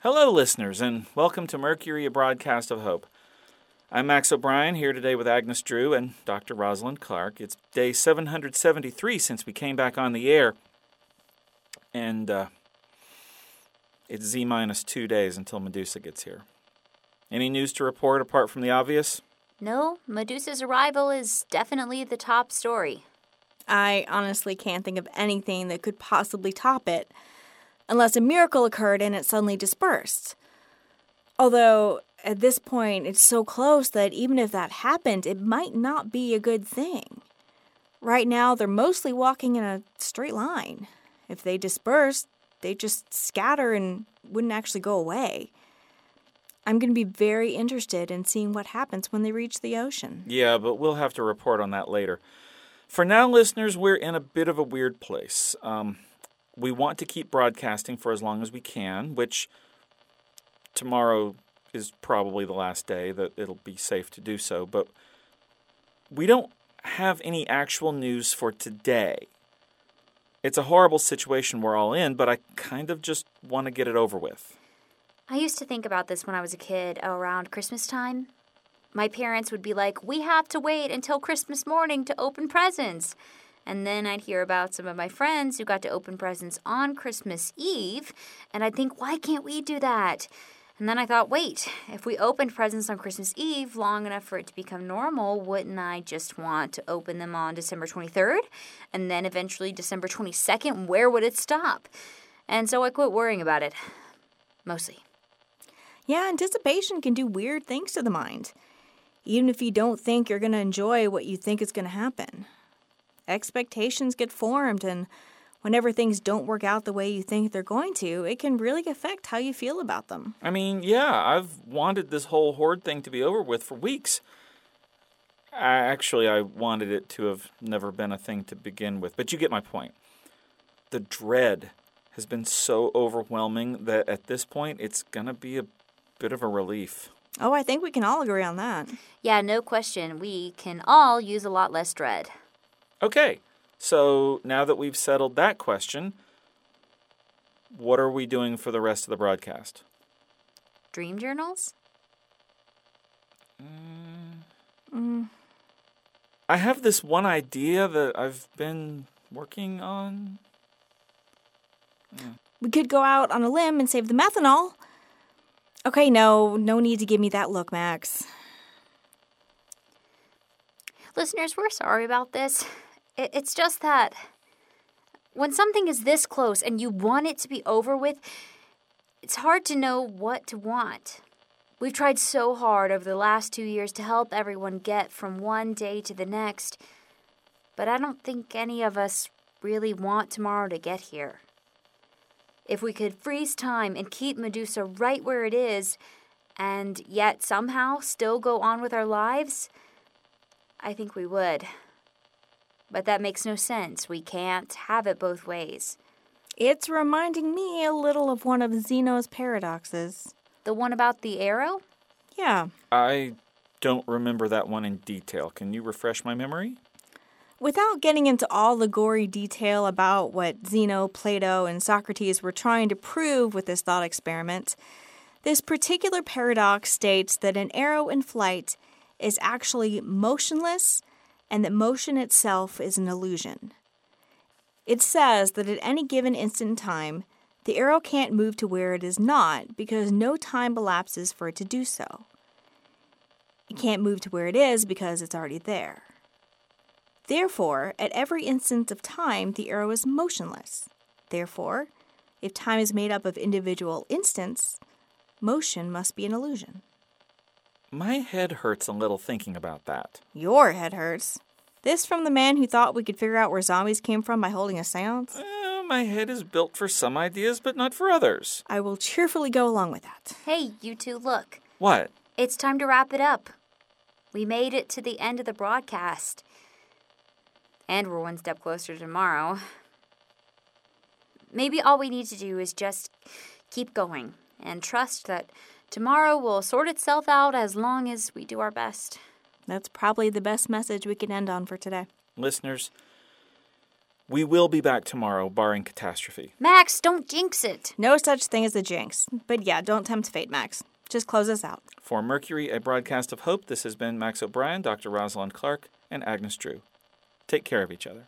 Hello, listeners, and welcome to Mercury, a broadcast of hope. I'm Max O'Brien, here today with Agnes Drew and Dr. Rosalind Clark. It's day 773 since we came back on the air, and it's minus 2 days until Medusa gets here. Any news to report apart from the obvious? No, Medusa's arrival is definitely the top story. I honestly can't think of anything that could possibly top it. Unless a miracle occurred and it suddenly dispersed. Although, at this point, it's so close that even if that happened, it might not be a good thing. Right now, they're mostly walking in a straight line. If they dispersed, they'd just scatter and wouldn't actually go away. I'm going to be very interested in seeing what happens when they reach the ocean. Yeah, but we'll have to report on that later. For now, listeners, we're in a bit of a weird place. We want to keep broadcasting for as long as we can, which tomorrow is probably the last day that it'll be safe to do so. But we don't have any actual news for today. It's a horrible situation we're all in, but I kind of just want to get it over with. I used to think about this when I was a kid around Christmas time. My parents would be like, we have to wait until Christmas morning to open presents. And then I'd hear about some of my friends who got to open presents on Christmas Eve, and I'd think, why can't we do that? And then I thought, wait, if we opened presents on Christmas Eve long enough for it to become normal, wouldn't I just want to open them on December 23rd? And then eventually December 22nd, where would it stop? And so I quit worrying about it. Mostly. Yeah, anticipation can do weird things to the mind, even if you don't think you're going to enjoy what you think is going to happen. Expectations get formed, and whenever things don't work out the way you think they're going to, it can really affect how you feel about them. I mean, yeah, I've wanted this whole hoard thing to be over with for weeks. I wanted it to have never been a thing to begin with, but you get my point. The dread has been so overwhelming that at this point it's going to be a bit of a relief. Oh, I think we can all agree on that. Yeah, no question. We can all use a lot less dread. Okay, so now that we've settled that question, what are we doing for the rest of the broadcast? Dream journals? I have this one idea that I've been working on. We could go out on a limb and save the methanol. Okay, no need to give me that look, Max. Listeners, we're sorry about this. It's just that when something is this close and you want it to be over with, it's hard to know what to want. We've tried so hard over the last 2 years to help everyone get from one day to the next, but I don't think any of us really want tomorrow to get here. If we could freeze time and keep Medusa right where it is, and yet somehow still go on with our lives, I think we would. But that makes no sense. We can't have it both ways. It's reminding me a little of one of Zeno's paradoxes. The one about the arrow? Yeah. I don't remember that one in detail. Can you refresh my memory? Without getting into all the gory detail about what Zeno, Plato, and Socrates were trying to prove with this thought experiment, this particular paradox states that an arrow in flight is actually motionless, and that motion itself is an illusion. It says that at any given instant in time, the arrow can't move to where it is not because no time elapses for it to do so. It can't move to where it is because it's already there. Therefore, at every instant of time, the arrow is motionless. Therefore, if time is made up of individual instants, motion must be an illusion. My head hurts a little thinking about that. Your head hurts? This from the man who thought we could figure out where zombies came from by holding a seance? My head is built for some ideas, but not for others. I will cheerfully go along with that. Hey, you two, look. What? It's time to wrap it up. We made it to the end of the broadcast. And we're one step closer to tomorrow. Maybe all we need to do is just keep going and trust that tomorrow will sort itself out as long as we do our best. That's probably the best message we can end on for today. Listeners, We will be back tomorrow, barring catastrophe. Max, don't jinx it. No such thing as a jinx. But yeah, don't tempt fate, Max. Just close us out. For Mercury, a broadcast of hope, this has been Max O'Brien, Dr. Rosalind Clark, and Agnes Drew. Take care of each other.